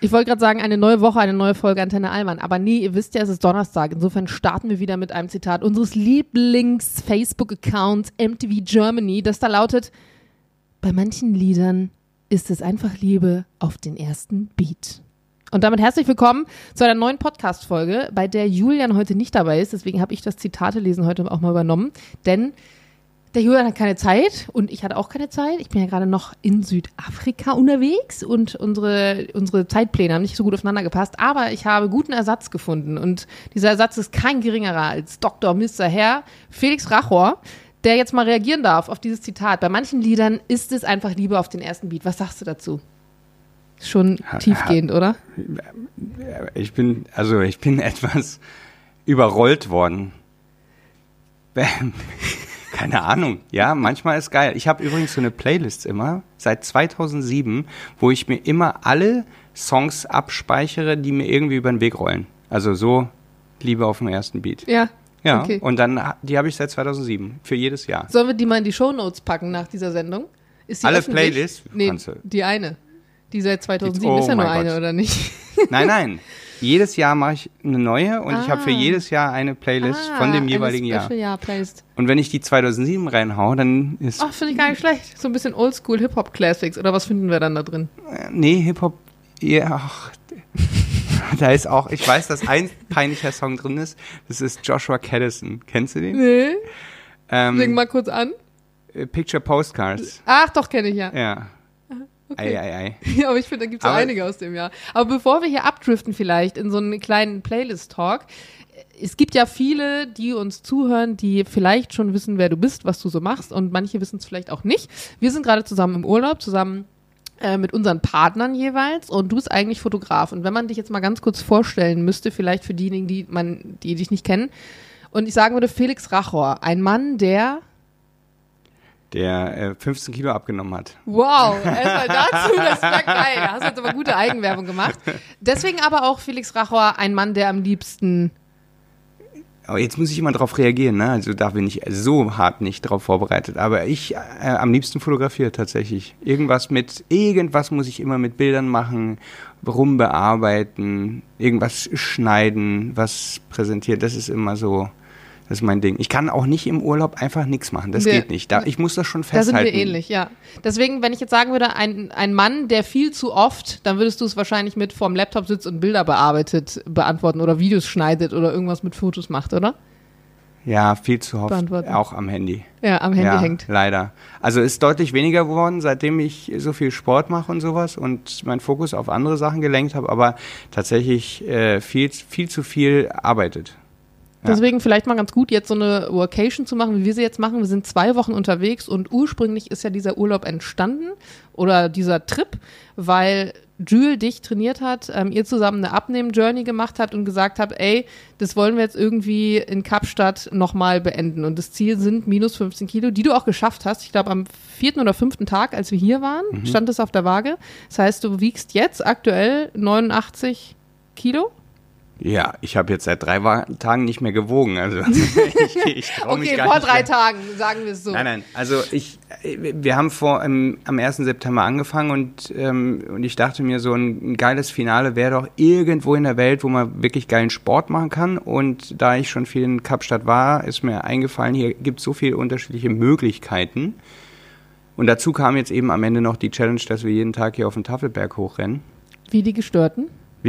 Ich wollte gerade sagen, eine neue Woche, eine neue Folge Antenne Allmann. Aber nee, ihr wisst ja, es ist Donnerstag. Insofern starten wir wieder mit einem Zitat unseres Lieblings-Facebook-Accounts MTV Germany, das da lautet: Bei manchen Liedern ist es einfach Liebe auf den ersten Beat. Und damit herzlich willkommen zu einer neuen Podcast-Folge, bei der Julian heute nicht dabei ist. Deswegen habe ich das Zitate-Lesen heute auch mal übernommen. Denn der Julian hat keine Zeit und ich hatte auch keine Zeit. Ich bin ja gerade noch in Südafrika unterwegs und unsere Zeitpläne haben nicht so gut aufeinander gepasst. Aber ich habe guten Ersatz gefunden und dieser Ersatz ist kein geringerer als Dr. Mr. Herr Felix Rachor, der jetzt mal reagieren darf auf dieses Zitat. Bei manchen Liedern ist es einfach Liebe auf den ersten Beat. Was sagst du dazu? Schon tiefgehend, oder? Ich bin etwas überrollt worden. Keine Ahnung. Ja, manchmal ist geil. Ich habe übrigens so eine Playlist immer, seit 2007, wo ich mir immer alle Songs abspeichere, die mir irgendwie über den Weg rollen. Also so Liebe auf dem ersten Beat. Ja. Ja, okay. Und dann, die habe ich seit 2007, für jedes Jahr. Sollen wir die mal in die Shownotes packen nach dieser Sendung? Ist die alle öffentlich? Playlists? Nee, die eine. Die seit 2007 ist ja nur eine, oder nicht? Nein. Jedes Jahr mache ich eine neue und ich habe für jedes Jahr eine Playlist von dem jeweiligen Jahr. Und wenn ich die 2007 reinhaue, dann ist... Ach, finde ich gar nicht schlecht. So ein bisschen Oldschool Hip-Hop-Classics. Oder was finden wir dann da drin? Nee, Hip-Hop... Ja, ach, da ist auch... Ich weiß, dass ein peinlicher Song drin ist. Das ist Joshua Kadison. Kennst du den? Nee. Sing mal kurz an. Picture Postcards. Ach, doch, kenne ich ja. Ja. Okay. Ja, aber ich finde, da gibt es einige aus dem Jahr. Aber bevor wir hier abdriften vielleicht in so einen kleinen Playlist-Talk, es gibt ja viele, die uns zuhören, die vielleicht schon wissen, wer du bist, was du so machst und manche wissen es vielleicht auch nicht. Wir sind gerade zusammen im Urlaub, zusammen mit unseren Partnern jeweils und du bist eigentlich Fotograf. Und wenn man dich jetzt mal ganz kurz vorstellen müsste, vielleicht für diejenigen, die dich nicht kennen, und ich sagen würde, Felix Rachor, ein Mann, der 15 Kilo abgenommen hat. Wow, erstmal dazu, das war geil. Da hast du jetzt aber gute Eigenwerbung gemacht. Deswegen aber auch Felix Rachor, ein Mann, der am liebsten... Aber jetzt muss ich immer drauf reagieren, ne? Also da bin ich so hart nicht drauf vorbereitet. Aber ich am liebsten fotografiere tatsächlich. Irgendwas muss ich immer mit Bildern machen, rumbearbeiten, irgendwas schneiden, was präsentieren. Das ist immer so... Das ist mein Ding. Ich kann auch nicht im Urlaub einfach nichts machen. Das geht nicht. Ich muss das schon festhalten. Da sind wir ähnlich, ja. Deswegen, wenn ich jetzt sagen würde, ein Mann, der viel zu oft, dann würdest du es wahrscheinlich mit vorm Laptop sitzt und Bilder beantworten oder Videos schneidet oder irgendwas mit Fotos macht, oder? Ja, viel zu oft. Auch am Handy. Ja, am Handy hängt. Leider. Also ist deutlich weniger geworden, seitdem ich so viel Sport mache und sowas und meinen Fokus auf andere Sachen gelenkt habe, aber tatsächlich viel zu viel arbeitet. Deswegen vielleicht mal ganz gut, jetzt so eine Workation zu machen, wie wir sie jetzt machen. Wir sind 2 Wochen unterwegs und ursprünglich ist ja dieser Urlaub entstanden oder dieser Trip, weil Jules dich trainiert hat, ihr zusammen eine Abnehmen-Journey gemacht habt und gesagt habt, ey, das wollen wir jetzt irgendwie in Kapstadt nochmal beenden. Und das Ziel sind minus 15 Kilo, die du auch geschafft hast. Ich glaube, am 4. oder 5. Tag, als wir hier waren, stand es auf der Waage. Das heißt, du wiegst jetzt aktuell 89 Kilo. Ja, ich habe jetzt seit 3 Tagen nicht mehr gewogen, also ich traue mich gar nicht. Okay, vor 3 Tagen, sagen wir es so. Nein, also wir haben am 1. September angefangen und ich dachte mir, so ein geiles Finale wäre doch irgendwo in der Welt, wo man wirklich geilen Sport machen kann. Und da ich schon viel in Kapstadt war, ist mir eingefallen, hier gibt es so viele unterschiedliche Möglichkeiten. Und dazu kam jetzt eben am Ende noch die Challenge, dass wir jeden Tag hier auf den Tafelberg hochrennen. Wie die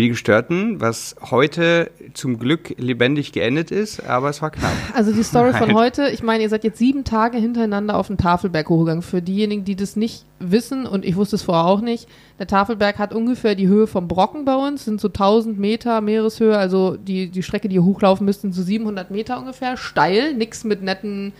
Gestörten, was heute zum Glück lebendig geendet ist, aber es war knapp. Also die Story von heute, ich meine, ihr seid jetzt 7 Tage hintereinander auf den Tafelberg hochgegangen. Für diejenigen, die das nicht wissen, und ich wusste es vorher auch nicht, der Tafelberg hat ungefähr die Höhe vom Brocken bei uns, sind so 1000 Meter Meereshöhe, also die Strecke, die ihr hochlaufen müsst, sind so 700 Meter ungefähr, steil, nichts mit netten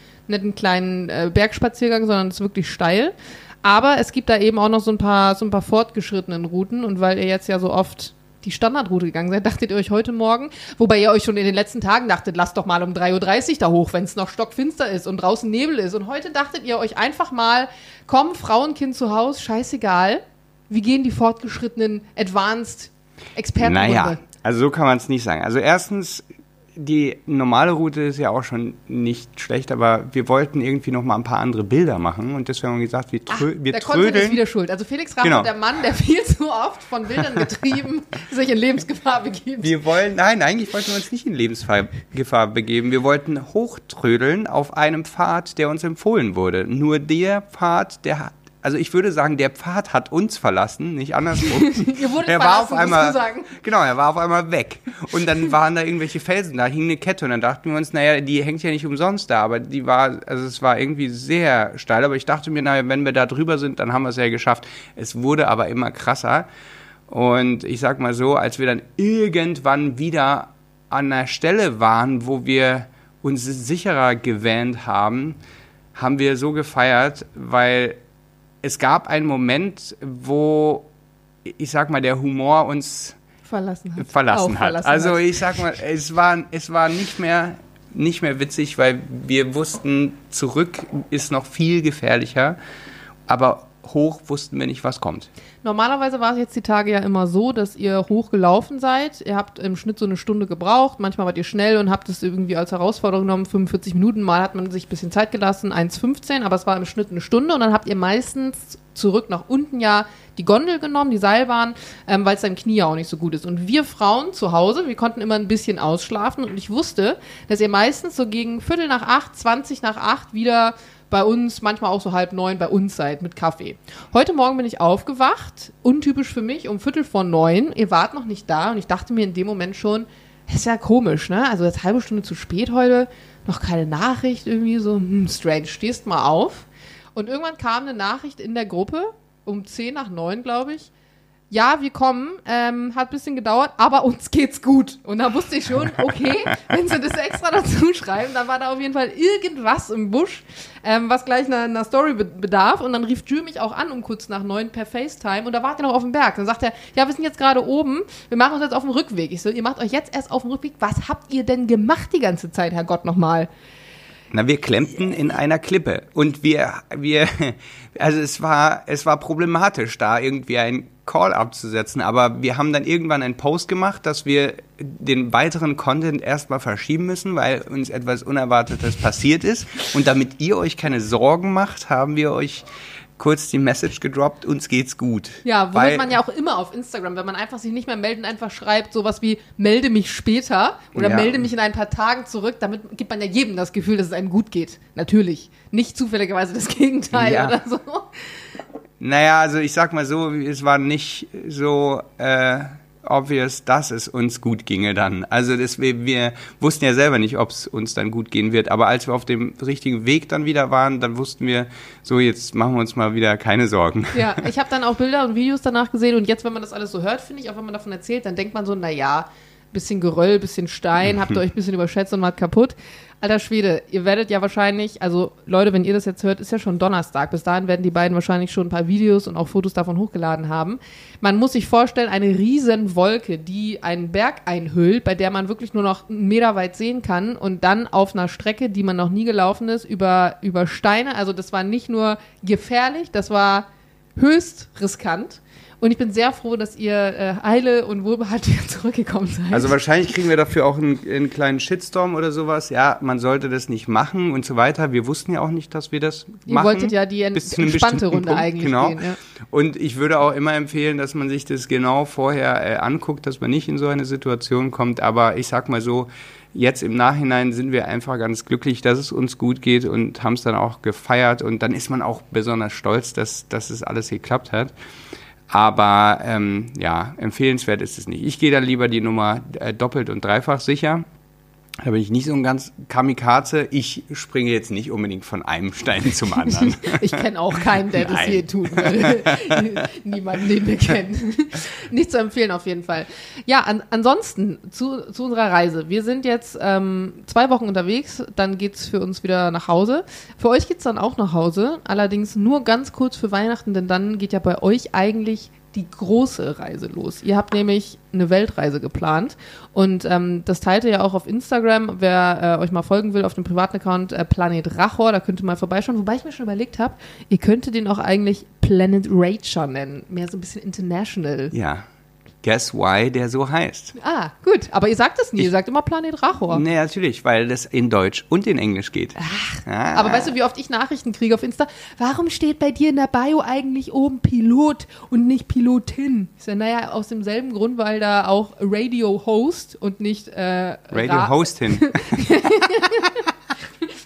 kleinen Bergspaziergang, sondern es ist wirklich steil. Aber es gibt da eben auch noch so ein paar fortgeschrittenen Routen und weil ihr jetzt ja so oft die Standardroute gegangen seid, dachtet ihr euch heute Morgen, wobei ihr euch schon in den letzten Tagen dachtet, lasst doch mal um 3.30 Uhr da hoch, wenn es noch stockfinster ist und draußen Nebel ist. Und heute dachtet ihr euch einfach mal, komm, Frauenkind zu Hause, scheißegal, wie gehen die fortgeschrittenen Advanced Experten? Naja, also so kann man es nicht sagen. Also erstens, die normale Route ist ja auch schon nicht schlecht, aber wir wollten irgendwie noch mal ein paar andere Bilder machen und deswegen haben wir gesagt, wir trödeln. Der ist wieder schuld. Also Felix Rachor, genau, der Mann, der viel zu oft von Bildern getrieben sich in Lebensgefahr begibt. Eigentlich wollten wir uns nicht in Lebensgefahr begeben. Wir wollten hochtrödeln auf einem Pfad, der uns empfohlen wurde. Nur der Pfad, also ich würde sagen, der Pfad hat uns verlassen, nicht andersrum. Ihr wurdet verlassen, muss man sagen. Genau, er war auf einmal weg. Und dann waren da irgendwelche Felsen, da hing eine Kette und dann dachten wir uns, naja, die hängt ja nicht umsonst da, aber die war, also es war irgendwie sehr steil, aber ich dachte mir, naja, wenn wir da drüber sind, dann haben wir es ja geschafft. Es wurde aber immer krasser und ich sag mal so, als wir dann irgendwann wieder an einer Stelle waren, wo wir uns sicherer gewähnt haben, haben wir so gefeiert, weil es gab einen Moment, wo, ich sag mal, der Humor uns verlassen hat. Also ich sag mal, es war nicht mehr witzig, weil wir wussten, zurück ist noch viel gefährlicher, aber hoch wussten wir nicht, was kommt. Normalerweise war es jetzt die Tage ja immer so, dass ihr hochgelaufen seid. Ihr habt im Schnitt so eine Stunde gebraucht. Manchmal wart ihr schnell und habt es irgendwie als Herausforderung genommen. 45 Minuten, mal hat man sich ein bisschen Zeit gelassen, 1,15, aber es war im Schnitt eine Stunde. Und dann habt ihr meistens zurück nach unten ja die Gondel genommen, die Seilbahn, weil es deinem Knie ja auch nicht so gut ist. Und wir Frauen zu Hause, wir konnten immer ein bisschen ausschlafen. Und ich wusste, dass ihr meistens so gegen 7:45, 7:20 wieder bei uns, manchmal auch so 8:30 bei uns seid mit Kaffee. Heute Morgen bin ich aufgewacht, untypisch für mich, um 8:45. Ihr wart noch nicht da und ich dachte mir in dem Moment schon, das ist ja komisch, ne? Also jetzt halbe Stunde zu spät heute, noch keine Nachricht irgendwie, so strange, stehst mal auf. Und irgendwann kam eine Nachricht in der Gruppe, um 8:50, glaube ich. Ja, wir kommen, hat ein bisschen gedauert, aber uns geht's gut. Und da wusste ich schon, okay, wenn sie das extra dazu schreiben, dann war da auf jeden Fall irgendwas im Busch, was gleich einer Story bedarf. Und dann rief Jules mich auch an um 9:15 per FaceTime und da wart ihr noch auf dem Berg. Dann sagt er, ja, wir sind jetzt gerade oben, wir machen uns jetzt auf den Rückweg. Ich so, ihr macht euch jetzt erst auf den Rückweg. Was habt ihr denn gemacht die ganze Zeit, Herr Gott, nochmal? Na, wir klemmten in einer Klippe und also es war problematisch, da irgendwie einen Call abzusetzen, aber wir haben dann irgendwann einen Post gemacht, dass wir den weiteren Content erstmal verschieben müssen, weil uns etwas Unerwartetes passiert ist und damit ihr euch keine Sorgen macht, haben wir euch kurz die Message gedroppt, uns geht's gut. Ja, womit man ja auch immer auf Instagram, wenn man einfach sich nicht mehr meldet und einfach schreibt, sowas wie, melde mich später oder melde mich in ein paar Tagen zurück, damit gibt man ja jedem das Gefühl, dass es einem gut geht. Natürlich. Nicht zufälligerweise das Gegenteil oder so. Naja, also ich sag mal so, es war nicht so obvious, dass es uns gut ginge dann. Also wir wussten ja selber nicht, ob es uns dann gut gehen wird. Aber als wir auf dem richtigen Weg dann wieder waren, dann wussten wir, so jetzt machen wir uns mal wieder keine Sorgen. Ja, ich habe dann auch Bilder und Videos danach gesehen. Und jetzt, wenn man das alles so hört, finde ich, auch wenn man davon erzählt, dann denkt man so, naja, bisschen Geröll, bisschen Stein, habt ihr euch ein bisschen überschätzt und wart kaputt. Alter Schwede, ihr werdet ja wahrscheinlich, also Leute, wenn ihr das jetzt hört, ist ja schon Donnerstag. Bis dahin werden die beiden wahrscheinlich schon ein paar Videos und auch Fotos davon hochgeladen haben. Man muss sich vorstellen, eine riesen Wolke, die einen Berg einhüllt, bei der man wirklich nur noch 1 Meter weit sehen kann und dann auf einer Strecke, die man noch nie gelaufen ist, über Steine. Also das war nicht nur gefährlich, das war höchst riskant. Und ich bin sehr froh, dass ihr heile und wohlbehalten zurückgekommen seid. Also wahrscheinlich kriegen wir dafür auch einen kleinen Shitstorm oder sowas. Ja, man sollte das nicht machen und so weiter. Wir wussten ja auch nicht, dass wir das machen. Ihr wolltet ja die entspannte Runde Punkt, eigentlich gehen. Ja. Und ich würde auch immer empfehlen, dass man sich das genau vorher anguckt, dass man nicht in so eine Situation kommt. Aber ich sag mal so, jetzt im Nachhinein sind wir einfach ganz glücklich, dass es uns gut geht und haben es dann auch gefeiert. Und dann ist man auch besonders stolz, dass es alles geklappt hat. Aber empfehlenswert ist es nicht. Ich gehe dann lieber die Nummer doppelt und dreifach sicher. Da bin ich nicht so ein ganz Kamikaze. Ich springe jetzt nicht unbedingt von einem Stein zum anderen. Ich kenne auch keinen, der das hier tun würde. Niemanden, den wir kennen. Nicht zu empfehlen auf jeden Fall. Ja, ansonsten zu unserer Reise. Wir sind jetzt 2 Wochen unterwegs. Dann geht's für uns wieder nach Hause. Für euch geht's dann auch nach Hause. Allerdings nur ganz kurz für Weihnachten, denn dann geht ja bei euch eigentlich die große Reise los. Ihr habt nämlich eine Weltreise geplant und das teilt ihr ja auch auf Instagram. Wer euch mal folgen will auf dem privaten Account Planet Rachor, da könnt ihr mal vorbeischauen. Wobei ich mir schon überlegt habe, ihr könntet den auch eigentlich Planet Rachor nennen. Mehr so ein bisschen international. Ja. Guess why der so heißt. Ah, gut. Aber ihr sagt das nie. Ihr sagt immer Planet Rachor. Nee, natürlich, weil das in Deutsch und in Englisch geht. Ach, aber weißt du, wie oft ich Nachrichten kriege auf Insta? Warum steht bei dir in der Bio eigentlich oben Pilot und nicht Pilotin? Ich sage, naja, aus demselben Grund, weil da auch Radio-Host und nicht Radio-Hostin.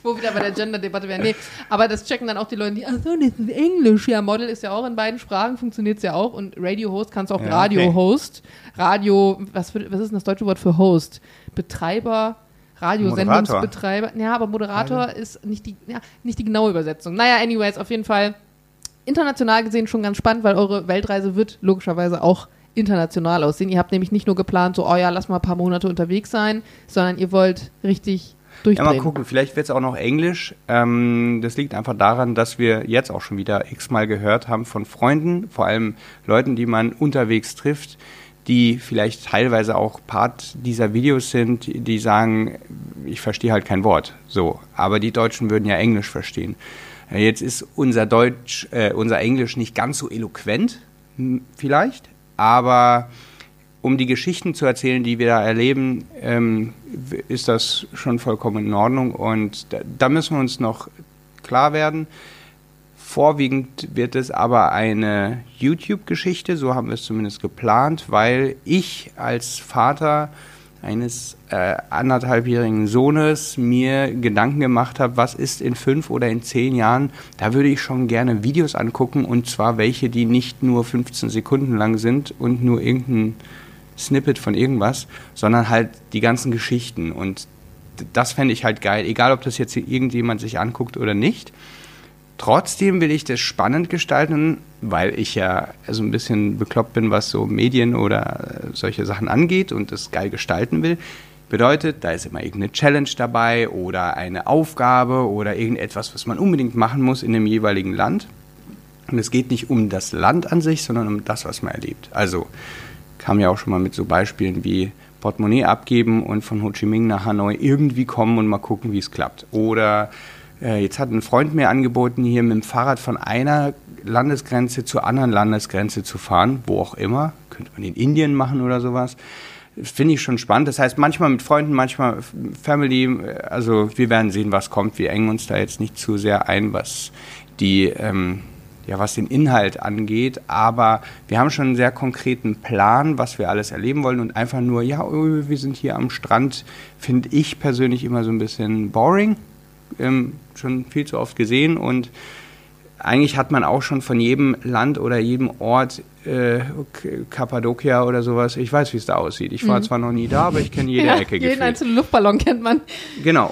Wo wieder bei der Gender-Debatte wären. Nee, aber das checken dann auch die Leute, die, ach so, das ist Englisch. Ja, Model ist ja auch in beiden Sprachen, funktioniert es ja auch. Und Radio-Host kannst du auch Radio-Host. Radio, was ist denn das deutsche Wort für Host? Betreiber, Radiosendungsbetreiber. Ja, aber Moderator ist nicht die genaue Übersetzung. Naja, anyways, auf jeden Fall international gesehen schon ganz spannend, weil eure Weltreise wird logischerweise auch international aussehen. Ihr habt nämlich nicht nur geplant, so, oh ja, lass mal ein paar Monate unterwegs sein, sondern ihr wollt richtig... Ja, mal gucken, vielleicht wird es auch noch Englisch. Das liegt einfach daran, dass wir jetzt auch schon wieder x-mal gehört haben von Freunden, vor allem Leuten, die man unterwegs trifft, die vielleicht teilweise auch Part dieser Videos sind, die sagen, ich verstehe halt kein Wort. So, aber die Deutschen würden ja Englisch verstehen. Jetzt ist unser Englisch nicht ganz so eloquent, vielleicht, aber... Um die Geschichten zu erzählen, die wir da erleben, ist das schon vollkommen in Ordnung. Und da müssen wir uns noch klar werden. Vorwiegend wird es aber eine YouTube-Geschichte, so haben wir es zumindest geplant, weil ich als Vater eines anderthalbjährigen Sohnes mir Gedanken gemacht habe, was ist in 5 oder in 10 Jahren, da würde ich schon gerne Videos angucken, und zwar welche, die nicht nur 15 Sekunden lang sind und nur irgendein Snippet von irgendwas, sondern halt die ganzen Geschichten, und das fände ich halt geil, egal ob das jetzt irgendjemand sich anguckt oder nicht. Trotzdem will ich das spannend gestalten, weil ich ja so ein bisschen bekloppt bin, was so Medien oder solche Sachen angeht, und das geil gestalten will. Bedeutet, da ist immer irgendeine Challenge dabei oder eine Aufgabe oder irgendetwas, was man unbedingt machen muss in dem jeweiligen Land. Und es geht nicht um das Land an sich, sondern um das, was man erlebt. Also kam ja auch schon mal mit so Beispielen wie Portemonnaie abgeben und von Ho Chi Minh nach Hanoi irgendwie kommen und mal gucken, wie es klappt. Oder jetzt hat ein Freund mir angeboten, hier mit dem Fahrrad von einer Landesgrenze zur anderen Landesgrenze zu fahren, wo auch immer. Könnte man in Indien machen oder sowas. Finde ich schon spannend. Das heißt, manchmal mit Freunden, manchmal Family. Also wir werden sehen, was kommt. Wir engen uns da jetzt nicht zu sehr ein, was die, was den Inhalt angeht. Aber wir haben schon einen sehr konkreten Plan, was wir alles erleben wollen. Und einfach nur, ja, wir sind hier am Strand, finde ich persönlich immer so ein bisschen boring. Schon viel zu oft gesehen, und eigentlich hat man auch schon von jedem Land oder jedem Ort, Kappadokia oder sowas, ich weiß, wie es da aussieht. Ich war zwar noch nie da, aber ich kenne jede Ecke gefühlt. Jeden einzelnen Luftballon kennt man. Genau,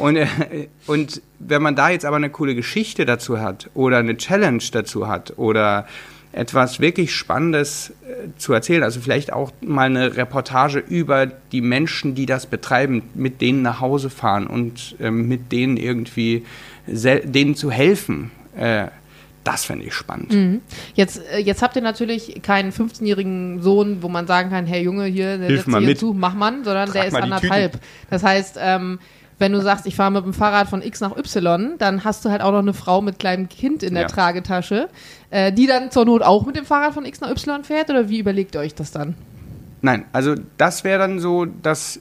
und wenn man da jetzt aber eine coole Geschichte dazu hat oder eine Challenge dazu hat oder etwas wirklich Spannendes zu erzählen, also vielleicht auch mal eine Reportage über die Menschen, die das betreiben, mit denen nach Hause fahren und mit denen irgendwie, denen zu helfen, das fände ich spannend. Mhm. Jetzt habt ihr natürlich keinen 15-jährigen Sohn, wo man sagen kann, hey Junge, hier, der setzt hier zu, mach Mann, sondern der ist 1,5. Das heißt, wenn du sagst, ich fahre mit dem Fahrrad von X nach Y, dann hast du halt auch noch eine Frau mit kleinem Kind in der Tragetasche, die dann zur Not auch mit dem Fahrrad von X nach Y fährt, oder wie überlegt ihr euch das dann? Nein, also das wäre dann so, dass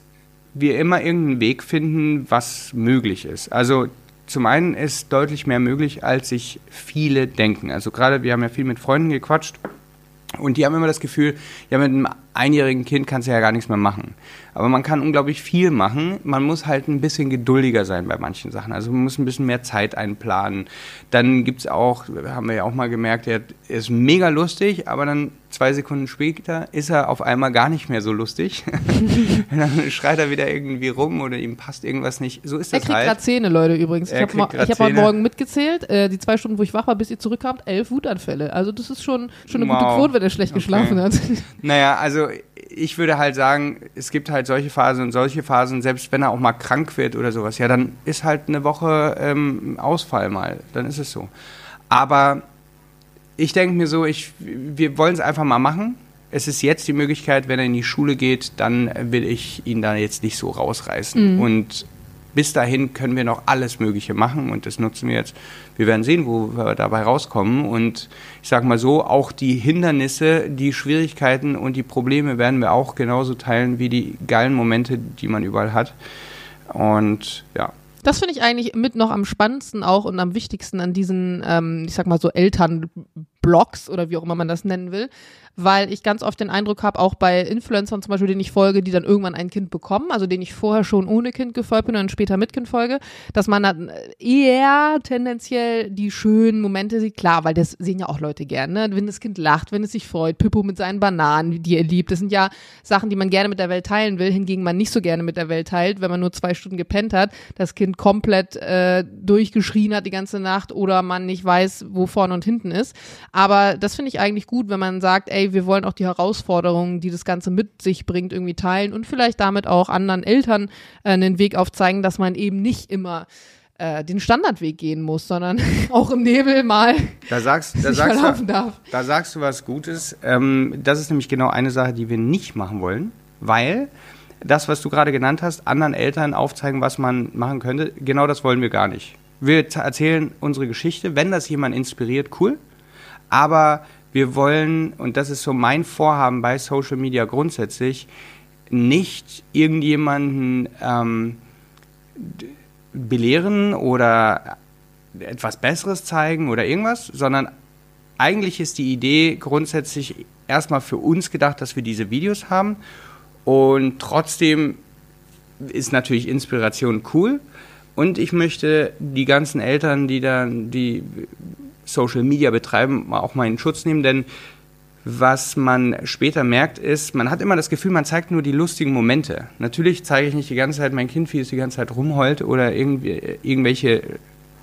wir immer irgendeinen Weg finden, was möglich ist. Also zum einen ist deutlich mehr möglich, als sich viele denken. Also gerade, wir haben ja viel mit Freunden gequatscht, und die haben immer das Gefühl, ja, mit einem einjährigen Kind kannst du ja gar nichts mehr machen. Aber man kann unglaublich viel machen. Man muss halt ein bisschen geduldiger sein bei manchen Sachen. Also man muss ein bisschen mehr Zeit einplanen. Dann gibt's auch, haben wir ja auch mal gemerkt, er ist mega lustig, aber dann 2 Sekunden später ist er auf einmal gar nicht mehr so lustig. Dann schreit er wieder irgendwie rum oder ihm passt irgendwas nicht. So ist das halt. Er kriegt gerade Zähne, Leute, übrigens. Ich hab heute Morgen mitgezählt, die 2 Stunden, wo ich wach war, bis ihr zurückkamt, 11 Wutanfälle. Also das ist schon eine gute Quote, wenn er schlecht geschlafen hat. Naja, also ich würde halt sagen, es gibt halt solche Phasen und solche Phasen, selbst wenn er auch mal krank wird oder sowas, ja, dann ist halt eine Woche Ausfall mal, dann ist es so. Aber ich denke mir so, wir wollen es einfach mal machen. Es ist jetzt die Möglichkeit, wenn er in die Schule geht, dann will ich ihn da jetzt nicht so rausreißen. Mhm. Und bis dahin können wir noch alles Mögliche machen und das nutzen wir jetzt. Wir werden sehen, wo wir dabei rauskommen und ich sage mal so, auch die Hindernisse, die Schwierigkeiten und die Probleme werden wir auch genauso teilen wie die geilen Momente, die man überall hat und ja. Das finde ich eigentlich mit noch am spannendsten auch und am wichtigsten an diesen, ich sag mal so Elternblogs oder wie auch immer man das nennen will, weil ich ganz oft den Eindruck habe, auch bei Influencern zum Beispiel, denen ich folge, die dann irgendwann ein Kind bekommen, also denen ich vorher schon ohne Kind gefolgt bin und dann später mit Kind folge, dass man dann eher tendenziell die schönen Momente sieht, klar, weil das sehen ja auch Leute gerne, wenn das Kind lacht, wenn es sich freut, Pippo mit seinen Bananen, die er liebt, das sind ja Sachen, die man gerne mit der Welt teilen will, hingegen man nicht so gerne mit der Welt teilt, wenn man nur 2 Stunden gepennt hat, das Kind komplett durchgeschrien hat die ganze Nacht oder man nicht weiß, wo vorne und hinten ist, aber das finde ich eigentlich gut, wenn man sagt, ey, wir wollen auch die Herausforderungen, die das Ganze mit sich bringt, irgendwie teilen und vielleicht damit auch anderen Eltern einen Weg aufzeigen, dass man eben nicht immer den Standardweg gehen muss, sondern auch im Nebel mal darf. Da sagst du was Gutes. Das ist nämlich genau eine Sache, die wir nicht machen wollen, weil das, was du gerade genannt hast, anderen Eltern aufzeigen, was man machen könnte, genau das wollen wir gar nicht. Wir erzählen unsere Geschichte, wenn das jemand inspiriert, cool, aber wir wollen, und das ist so mein Vorhaben bei Social Media grundsätzlich, nicht irgendjemanden belehren oder etwas Besseres zeigen oder irgendwas, sondern eigentlich ist die Idee grundsätzlich erstmal für uns gedacht, dass wir diese Videos haben. Und trotzdem ist natürlich Inspiration cool. Und ich möchte die ganzen Eltern, die Social Media betreiben, auch mal in Schutz nehmen, denn was man später merkt ist, man hat immer das Gefühl, man zeigt nur die lustigen Momente. Natürlich zeige ich nicht die ganze Zeit mein Kind, wie es die ganze Zeit rumheult oder irgendwelche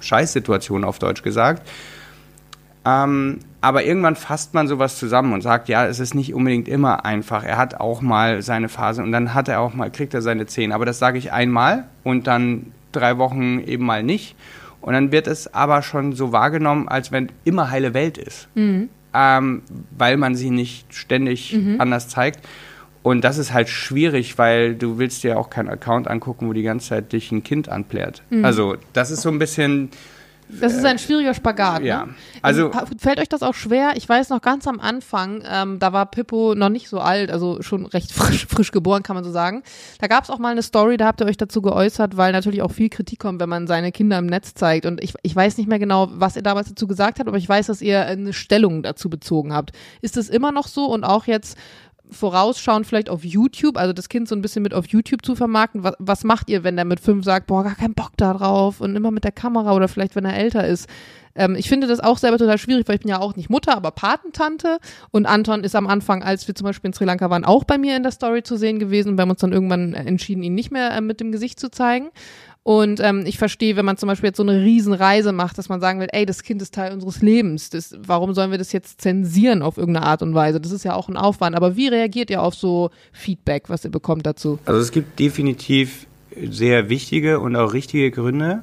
Scheißsituationen auf Deutsch gesagt. Aber irgendwann fasst man sowas zusammen und sagt, ja, es ist nicht unbedingt immer einfach. Er hat auch mal seine Phase und dann hat er auch mal, kriegt er seine 10. Aber das sage ich einmal und dann 3 Wochen eben mal nicht. Und dann wird es aber schon so wahrgenommen, als wenn immer heile Welt ist, weil man sie nicht ständig anders zeigt. Und das ist halt schwierig, weil du willst dir auch keinen Account angucken, wo die ganze Zeit dich ein Kind anplärt. Also das ist so ein bisschen... Das ist ein schwieriger Spagat, ja. Ne? Also, fällt euch das auch schwer? Ich weiß noch ganz am Anfang, da war Pippo noch nicht so alt, also schon recht frisch geboren, kann man so sagen. Da gab es auch mal eine Story, da habt ihr euch dazu geäußert, weil natürlich auch viel Kritik kommt, wenn man seine Kinder im Netz zeigt. Und ich weiß nicht mehr genau, was ihr damals dazu gesagt habt, aber ich weiß, dass ihr eine Stellung dazu bezogen habt. Ist das immer noch so und auch jetzt vorausschauend vielleicht auf YouTube, also das Kind so ein bisschen mit auf YouTube zu vermarkten, was macht ihr, wenn der mit 5 sagt, boah, gar keinen Bock da drauf und immer mit der Kamera oder vielleicht, wenn er älter ist. Ich finde das auch selber total schwierig, weil ich bin ja auch nicht Mutter, aber Patentante und Anton ist am Anfang, als wir zum Beispiel in Sri Lanka waren, auch bei mir in der Story zu sehen gewesen und wir haben uns dann irgendwann entschieden, ihn nicht mehr mit dem Gesicht zu zeigen. Und ich verstehe, wenn man zum Beispiel jetzt so eine Riesenreise macht, dass man sagen will, ey, das Kind ist Teil unseres Lebens. Warum sollen wir das jetzt zensieren auf irgendeine Art und Weise? Das ist ja auch ein Aufwand. Aber wie reagiert ihr auf so Feedback, was ihr bekommt dazu? Also es gibt definitiv sehr wichtige und auch richtige Gründe.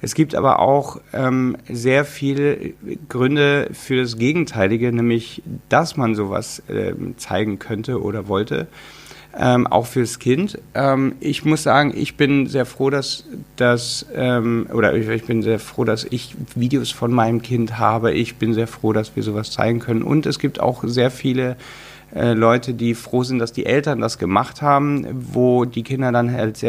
Es gibt aber auch sehr viele Gründe für das Gegenteilige, nämlich, dass man sowas zeigen könnte oder wollte. Auch fürs Kind. Ich muss sagen, ich bin sehr froh, dass ich Videos von meinem Kind habe. Ich bin sehr froh, dass wir sowas zeigen können. Und es gibt auch sehr viele Leute, die froh sind, dass die Eltern das gemacht haben, wo die Kinder dann halt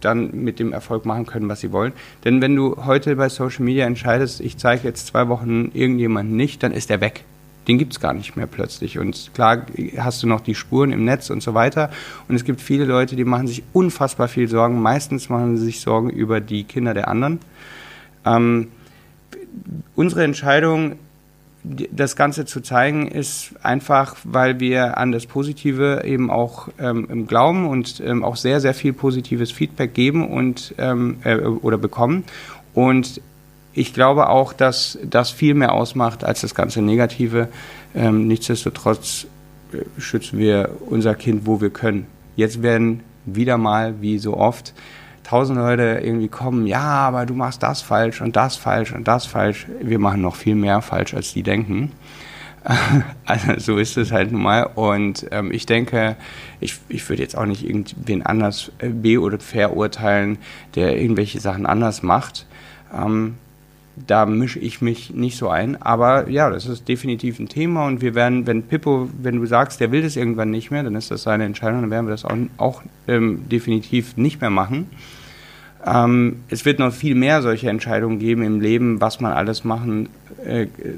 dann mit dem Erfolg machen können, was sie wollen. Denn wenn du heute bei Social Media entscheidest, ich zeige jetzt 2 Wochen irgendjemanden nicht, dann ist der weg. Den gibt es gar nicht mehr plötzlich. Und klar hast du noch die Spuren im Netz und so weiter. Und es gibt viele Leute, die machen sich unfassbar viel Sorgen. Meistens machen sie sich Sorgen über die Kinder der anderen. Unsere Entscheidung, das Ganze zu zeigen, ist einfach, weil wir an das Positive eben auch glauben und auch sehr, sehr viel positives Feedback geben und oder bekommen. Und ich glaube auch, dass das viel mehr ausmacht als das ganze Negative. Nichtsdestotrotz schützen wir unser Kind, wo wir können. Jetzt werden wieder mal, wie so oft, 1000 Leute irgendwie kommen, ja, aber du machst das falsch und das falsch und das falsch. Wir machen noch viel mehr falsch, als die denken. Also so ist es halt nun mal. Und ich denke, ich würde jetzt auch nicht irgendwen anders verurteilen, der irgendwelche Sachen anders macht. Da mische ich mich nicht so ein. Aber ja, das ist definitiv ein Thema. Und wir werden, wenn Pippo, wenn du sagst, der will das irgendwann nicht mehr, dann ist das seine Entscheidung. Dann werden wir das auch definitiv nicht mehr machen. Es wird noch viel mehr solche Entscheidungen geben im Leben, was man alles machen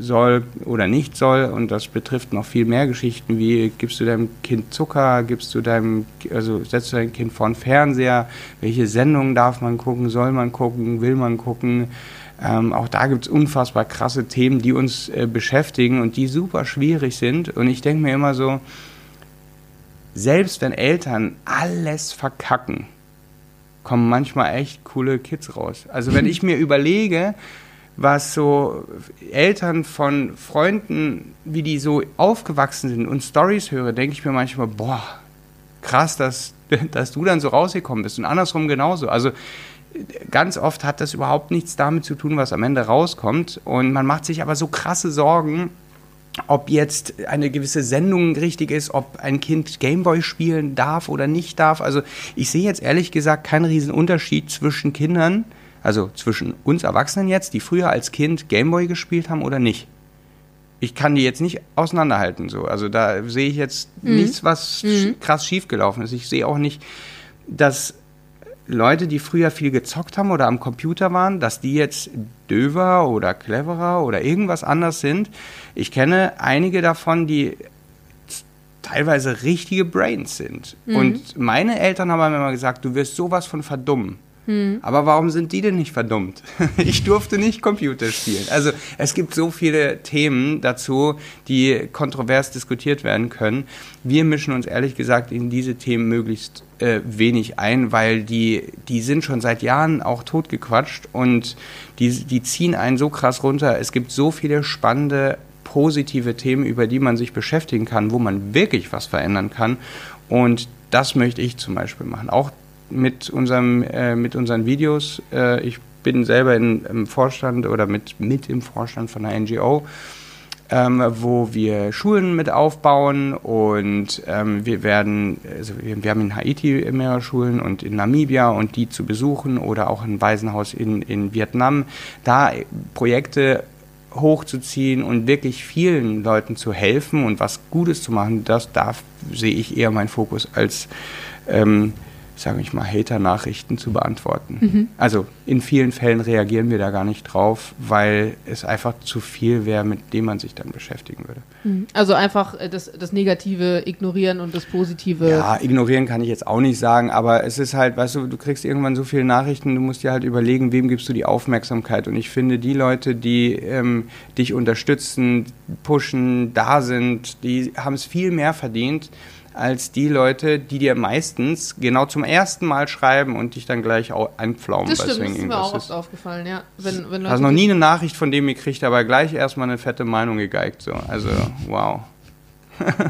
soll oder nicht soll. Und das betrifft noch viel mehr Geschichten, wie gibst du deinem Kind Zucker, setzt du dein Kind vor den Fernseher, welche Sendungen darf man gucken, soll man gucken, will man gucken. Auch da gibt es unfassbar krasse Themen, die uns beschäftigen und die super schwierig sind. Und ich denke mir immer so, selbst wenn Eltern alles verkacken, kommen manchmal echt coole Kids raus. Also wenn ich mir überlege, was so Eltern von Freunden, wie die so aufgewachsen sind und Storys höre, denke ich mir manchmal, boah, krass, dass du dann so rausgekommen bist und andersrum genauso. Also ganz oft hat das überhaupt nichts damit zu tun, was am Ende rauskommt, und man macht sich aber so krasse Sorgen, ob jetzt eine gewisse Sendung richtig ist, ob ein Kind Gameboy spielen darf oder nicht darf. Also ich sehe jetzt ehrlich gesagt keinen riesen Unterschied zwischen Kindern, also zwischen uns Erwachsenen jetzt, die früher als Kind Gameboy gespielt haben oder nicht. Ich kann die jetzt nicht auseinanderhalten. So. Also da sehe ich jetzt nichts, was krass schiefgelaufen ist. Ich sehe auch nicht, dass Leute, die früher viel gezockt haben oder am Computer waren, dass die jetzt döver oder cleverer oder irgendwas anders sind. Ich kenne einige davon, die teilweise richtige Brains sind. Und meine Eltern haben mir immer gesagt, du wirst sowas von verdummen. Aber warum sind die denn nicht verdummt? Ich durfte nicht Computer spielen. Also es gibt so viele Themen dazu, die kontrovers diskutiert werden können. Wir mischen uns ehrlich gesagt in diese Themen möglichst wenig ein, weil die sind schon seit Jahren auch totgequatscht und die ziehen einen so krass runter. Es gibt so viele spannende, positive Themen, über die man sich beschäftigen kann, wo man wirklich was verändern kann. Und das möchte ich zum Beispiel machen. Auch mit unseren Videos. Ich bin selber im Vorstand oder mit im Vorstand von einer NGO, wo wir Schulen mit aufbauen, und wir haben in Haiti mehrere Schulen und in Namibia, und die zu besuchen oder auch ein Waisenhaus in Vietnam, da Projekte hochzuziehen und wirklich vielen Leuten zu helfen und was Gutes zu machen, da sehe ich eher meinen Fokus als sage ich mal, Hater-Nachrichten zu beantworten. Also in vielen Fällen reagieren wir da gar nicht drauf, weil es einfach zu viel wäre, mit dem man sich dann beschäftigen würde. Also einfach das Negative ignorieren und das Positive... Ja, ignorieren kann ich jetzt auch nicht sagen, aber es ist halt, weißt du, du kriegst irgendwann so viele Nachrichten, du musst dir halt überlegen, wem gibst du die Aufmerksamkeit. Und ich finde, die Leute, die dich unterstützen, pushen, da sind, die haben es viel mehr verdient, als die Leute, die dir meistens genau zum ersten Mal schreiben und dich dann gleich auch anpflaumen. Das stimmt, das ist mir auch oft aufgefallen, ja. Wenn Leute, hast noch nie eine Nachricht von dem gekriegt, aber gleich erstmal eine fette Meinung gegeigt. So. Also, wow.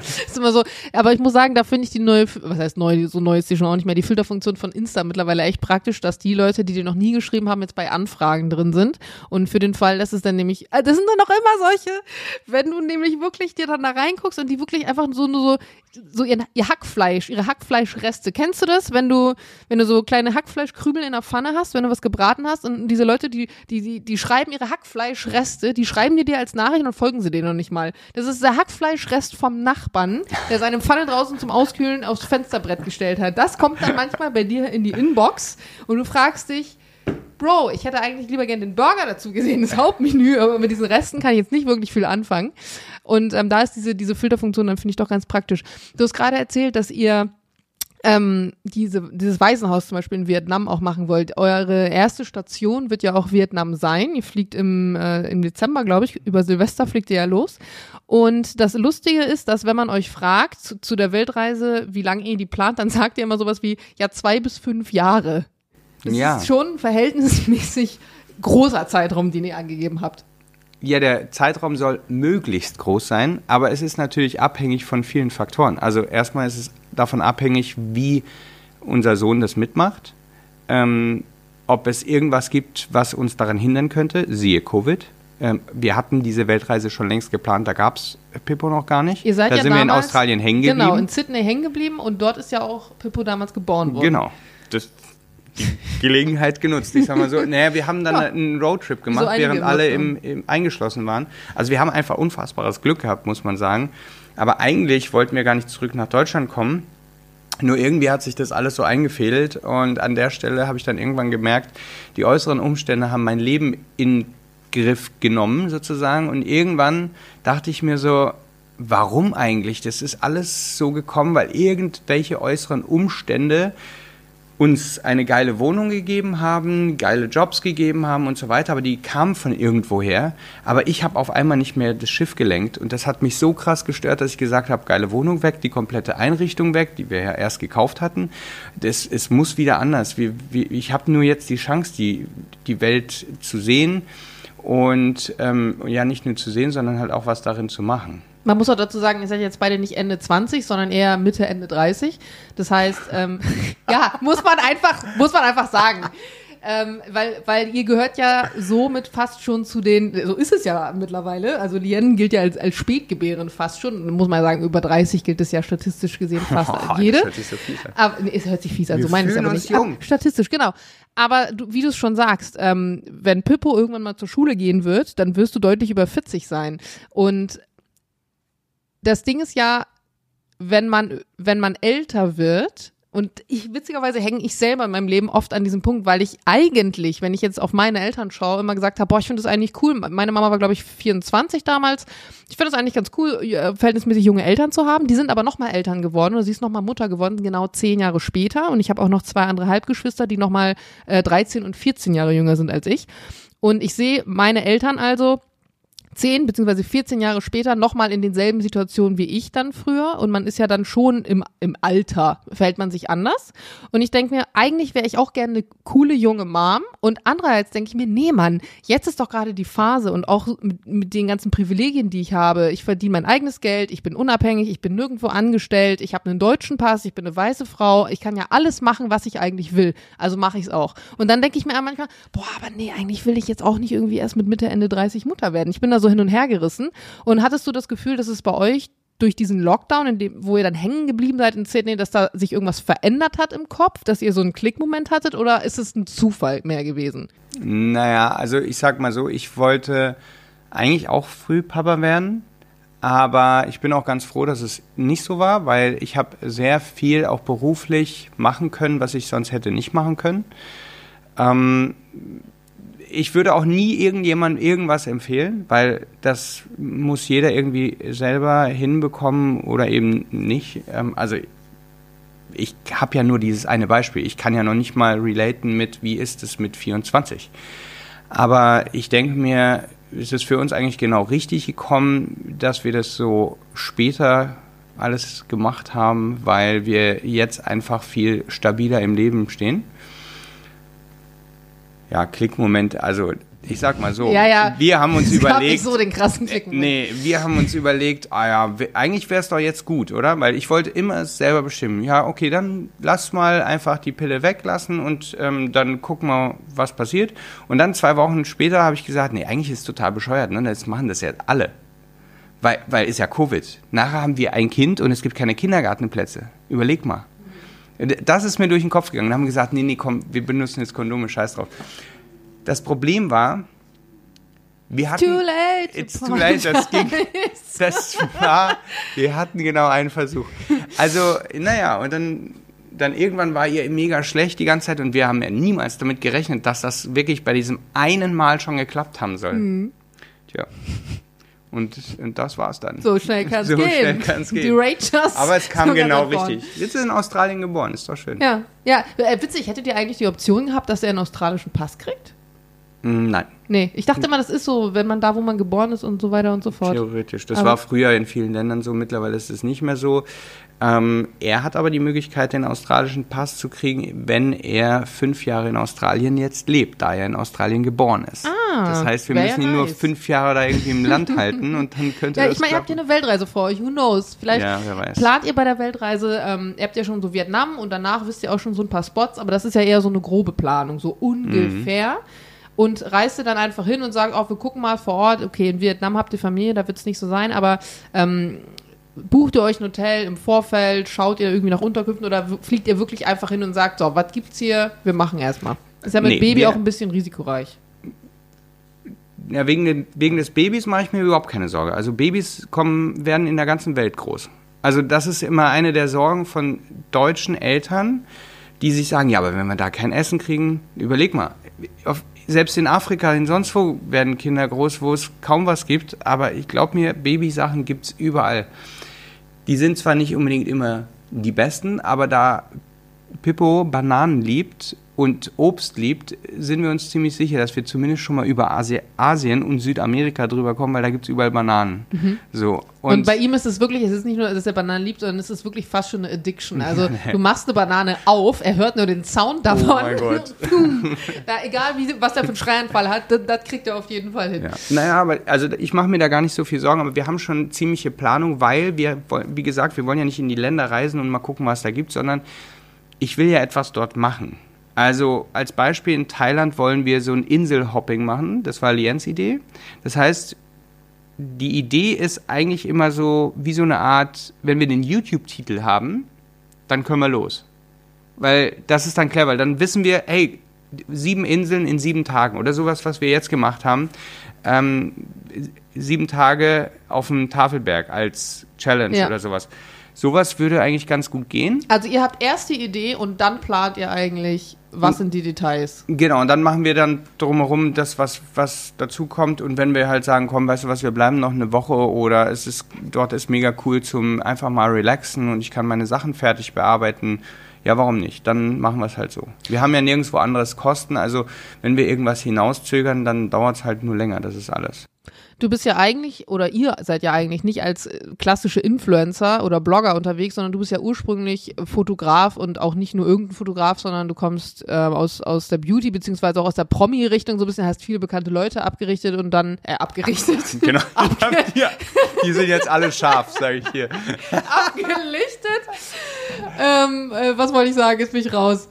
Ist immer so, aber ich muss sagen, da finde ich die neue, was heißt neu, so neu ist die schon auch nicht mehr, die Filterfunktion von Insta mittlerweile echt praktisch, dass die Leute, die dir noch nie geschrieben haben, jetzt bei Anfragen drin sind, und für den Fall, dass es dann nämlich, das sind dann auch immer solche, wenn du nämlich wirklich dir dann da reinguckst und die wirklich einfach so ihre Hackfleischreste, kennst du das, wenn du so kleine Hackfleischkrümel in der Pfanne hast, wenn du was gebraten hast, und diese Leute, die schreiben ihre Hackfleischreste, die schreiben dir als Nachricht und folgen sie denen noch nicht mal. Das ist der Hackfleischrest vom Nachbarn, der seine Pfanne draußen zum Auskühlen aufs Fensterbrett gestellt hat. Das kommt dann manchmal bei dir in die Inbox und du fragst dich, Bro, ich hätte eigentlich lieber gerne den Burger dazu gesehen, das Hauptmenü, aber mit diesen Resten kann ich jetzt nicht wirklich viel anfangen. Und da ist diese Filterfunktion, dann finde ich doch ganz praktisch. Du hast gerade erzählt, dass ihr dieses Waisenhaus zum Beispiel in Vietnam auch machen wollt. Eure erste Station wird ja auch Vietnam sein. Ihr fliegt im Dezember, glaube ich, über Silvester fliegt ihr ja los. Und das Lustige ist, dass wenn man euch fragt zu der Weltreise, wie lange ihr die plant, dann sagt ihr immer sowas wie, 2 bis 5 Jahre. Das ist schon verhältnismäßig großer Zeitraum, den ihr angegeben habt. Ja, der Zeitraum soll möglichst groß sein, aber es ist natürlich abhängig von vielen Faktoren. Also erstmal ist es davon abhängig, wie unser Sohn das mitmacht, ob es irgendwas gibt, was uns daran hindern könnte, siehe Covid. Wir hatten diese Weltreise schon längst geplant, da gab es Pippo noch gar nicht. Ihr seid da ja sind damals, wir in Australien hängen geblieben. Genau, in Sydney hängen geblieben und dort ist ja auch Pippo damals geboren worden. Genau, das die Gelegenheit genutzt. Ich sag mal so, naja, wir haben dann einen Roadtrip gemacht, so während alle im eingeschlossen waren. Also wir haben einfach unfassbares Glück gehabt, muss man sagen. Aber eigentlich wollten wir gar nicht zurück nach Deutschland kommen. Nur irgendwie hat sich das alles so eingefädelt und an der Stelle habe ich dann irgendwann gemerkt, die äußeren Umstände haben mein Leben in Griff genommen sozusagen und irgendwann dachte ich mir so, warum eigentlich? Das ist alles so gekommen, weil irgendwelche äußeren Umstände uns eine geile Wohnung gegeben haben, geile Jobs gegeben haben und so weiter, aber die kamen von irgendwoher. Aber ich habe auf einmal nicht mehr das Schiff gelenkt und das hat mich so krass gestört, dass ich gesagt habe, geile Wohnung weg, die komplette Einrichtung weg, die wir ja erst gekauft hatten. Es muss wieder anders. Ich habe nur jetzt die Chance, die Welt zu sehen und ja nicht nur zu sehen, sondern halt auch was darin zu machen. Man muss auch dazu sagen, ihr seid jetzt beide nicht Ende 20, sondern eher Mitte, Ende 30. Das heißt, ja, muss man einfach sagen. Weil ihr gehört ja somit fast schon zu den, so ist es ja mittlerweile, also Lien gilt ja als Spätgebären fast schon, muss man sagen, über 30 gilt es ja statistisch gesehen fast jede. Das hört sich so fies an. Aber, nee, es hört sich fies an, so meine ich es aber nicht. Jung. Statistisch, genau. Aber wie du es schon sagst, wenn Pippo irgendwann mal zur Schule gehen wird, dann wirst du deutlich über 40 sein. Und das Ding ist ja, wenn man älter wird, und witzigerweise hänge ich selber in meinem Leben oft an diesem Punkt, weil ich eigentlich, wenn ich jetzt auf meine Eltern schaue, immer gesagt habe, boah, ich finde das eigentlich cool. Meine Mama war, glaube ich, 24 damals. Ich finde das eigentlich ganz cool, verhältnismäßig junge Eltern zu haben. Die sind aber nochmal Eltern geworden oder sie ist nochmal Mutter geworden, genau 10 Jahre später. Und ich habe auch noch 2 andere Halbgeschwister, die nochmal 13 und 14 Jahre jünger sind als ich. Und ich sehe meine Eltern also 10 bzw. 14 Jahre später nochmal in denselben Situationen wie ich dann früher und man ist ja dann schon im Alter, verhält man sich anders und ich denke mir, eigentlich wäre ich auch gerne eine coole junge Mom und andererseits denke ich mir, nee Mann, jetzt ist doch gerade die Phase und auch mit den ganzen Privilegien, die ich habe, ich verdiene mein eigenes Geld, ich bin unabhängig, ich bin nirgendwo angestellt, ich habe einen deutschen Pass, ich bin eine weiße Frau, ich kann ja alles machen, was ich eigentlich will, also mache ich es auch und dann denke ich mir manchmal, boah, aber nee, eigentlich will ich jetzt auch nicht irgendwie erst mit Mitte, Ende 30 Mutter werden, ich bin da so hin und her gerissen. Und hattest du das Gefühl, dass es bei euch durch diesen Lockdown, in dem, wo ihr dann hängen geblieben seid in Sydney, dass da sich irgendwas verändert hat im Kopf, dass ihr so einen Klickmoment hattet oder ist es ein Zufall mehr gewesen? Naja, also ich sag mal so, ich wollte eigentlich auch früh Papa werden, aber ich bin auch ganz froh, dass es nicht so war, weil ich habe sehr viel auch beruflich machen können, was ich sonst hätte nicht machen können. Ich würde auch nie irgendjemandem irgendwas empfehlen, weil das muss jeder irgendwie selber hinbekommen oder eben nicht. Also ich habe ja nur dieses eine Beispiel. Ich kann ja noch nicht mal relaten mit, wie ist es mit 24. Aber ich denke mir, es ist für uns eigentlich genau richtig gekommen, dass wir das so später alles gemacht haben, weil wir jetzt einfach viel stabiler im Leben stehen. Ja, Klickmoment, also ich sag mal so, ja. Wir haben uns überlegt. Ich habe so den krassen Klickmoment. Nee, wir haben uns überlegt, eigentlich wäre es doch jetzt gut, oder? Weil ich wollte immer es selber bestimmen. Ja, okay, dann lass mal einfach die Pille weglassen und dann gucken wir, was passiert. Und dann 2 Wochen später habe ich gesagt, nee, eigentlich ist es total bescheuert, ne? Jetzt machen das ja alle. Weil ist ja Covid. Nachher haben wir ein Kind und es gibt keine Kindergartenplätze. Überleg mal. Das ist mir durch den Kopf gegangen. Dann haben wir gesagt, nee, komm, wir benutzen jetzt Kondome, scheiß drauf. Das Problem war, wir hatten... Too late. It's too late, wir hatten genau einen Versuch. Also, naja, und dann irgendwann war ihr mega schlecht die ganze Zeit und wir haben ja niemals damit gerechnet, dass das wirklich bei diesem einen Mal schon geklappt haben soll. Mhm. Tja. Und das war's dann. So schnell kann's gehen. Die Rachors. Aber es kam genau richtig. Jetzt ist er in Australien geboren, ist doch schön. Ja. Witzig, hättet ihr eigentlich die Option gehabt, dass er einen australischen Pass kriegt? Nein. Nee, ich dachte immer, das ist so, wenn man da, wo man geboren ist und so weiter und so fort. Theoretisch. Das war früher in vielen Ländern so, mittlerweile ist es nicht mehr so. Er hat aber die Möglichkeit, den australischen Pass zu kriegen, wenn er 5 Jahre in Australien jetzt lebt, da er in Australien geboren ist. Das heißt, wir müssen ihn nur 5 Jahre da irgendwie im Land halten und dann könnte das klappen. Ja, ich meine, ihr habt ja eine Weltreise vor euch, who knows? Vielleicht plant ihr bei der Weltreise, ihr habt ja schon so Vietnam und danach wisst ihr auch schon so ein paar Spots, aber das ist ja eher so eine grobe Planung, so ungefähr. und reiste dann einfach hin und sagt, wir gucken mal vor Ort, okay, in Vietnam habt ihr Familie, da wird es nicht so sein, aber bucht ihr euch ein Hotel im Vorfeld, schaut ihr irgendwie nach Unterkünften oder fliegt ihr wirklich einfach hin und sagt, so, was gibt's hier, wir machen erstmal. Ist ja mit Baby auch ein bisschen risikoreich. Ja, wegen des Babys mache ich mir überhaupt keine Sorge. Also Babys werden in der ganzen Welt groß. Also das ist immer eine der Sorgen von deutschen Eltern, die sich sagen, ja, aber wenn wir da kein Essen kriegen, überleg mal. Selbst in Afrika, in sonst wo werden Kinder groß, wo es kaum was gibt. Aber ich glaube mir, Babysachen gibt es überall. Die sind zwar nicht unbedingt immer die besten, aber da Pippo Bananen liebt und Obst liebt, sind wir uns ziemlich sicher, dass wir zumindest schon mal über Asien und Südamerika drüber kommen, weil da gibt es überall Bananen. Mhm. So, und bei ihm ist es wirklich, es ist nicht nur, dass er Bananen liebt, sondern es ist wirklich fast schon eine Addiction. Also du machst eine Banane auf, er hört nur den Sound davon. Oh mein Gott. Da, egal, was er für einen Schreianfall hat, das kriegt er auf jeden Fall hin. Ja. Naja, aber also ich mache mir da gar nicht so viel Sorgen, aber wir haben schon ziemliche Planung, weil wir, wie gesagt, wir wollen ja nicht in die Länder reisen und mal gucken, was da gibt, sondern ich will ja etwas dort machen. Also als Beispiel in Thailand wollen wir so ein Inselhopping machen. Das war Liens Idee. Das heißt, die Idee ist eigentlich immer so wie so eine Art, wenn wir den YouTube-Titel haben, dann können wir los. Weil das ist dann clever. Dann wissen wir, hey, 7 Inseln in 7 Tagen oder sowas, was wir jetzt gemacht haben. 7 Tage auf dem Tafelberg als Challenge oder sowas. Sowas würde eigentlich ganz gut gehen. Also ihr habt erst die Idee und dann plant ihr eigentlich, was sind die Details. Genau, und dann machen wir dann drumherum das, was dazu kommt. Und wenn wir halt sagen, komm, weißt du was, wir bleiben noch eine Woche oder dort ist mega cool zum einfach mal relaxen und ich kann meine Sachen fertig bearbeiten. Ja, warum nicht? Dann machen wir es halt so. Wir haben ja nirgendwo anderes Kosten. Also wenn wir irgendwas hinauszögern, dann dauert es halt nur länger. Das ist alles. Du bist ja eigentlich, oder ihr seid ja eigentlich nicht als klassische Influencer oder Blogger unterwegs, sondern du bist ja ursprünglich Fotograf und auch nicht nur irgendein Fotograf, sondern du kommst aus der Beauty- beziehungsweise auch aus der Promi-Richtung so ein bisschen, hast viele bekannte Leute abgerichtet und dann, abgerichtet. Genau, die sind jetzt alle scharf, sage ich hier. Abgelichtet. Was wollte ich sagen, jetzt bin ich raus.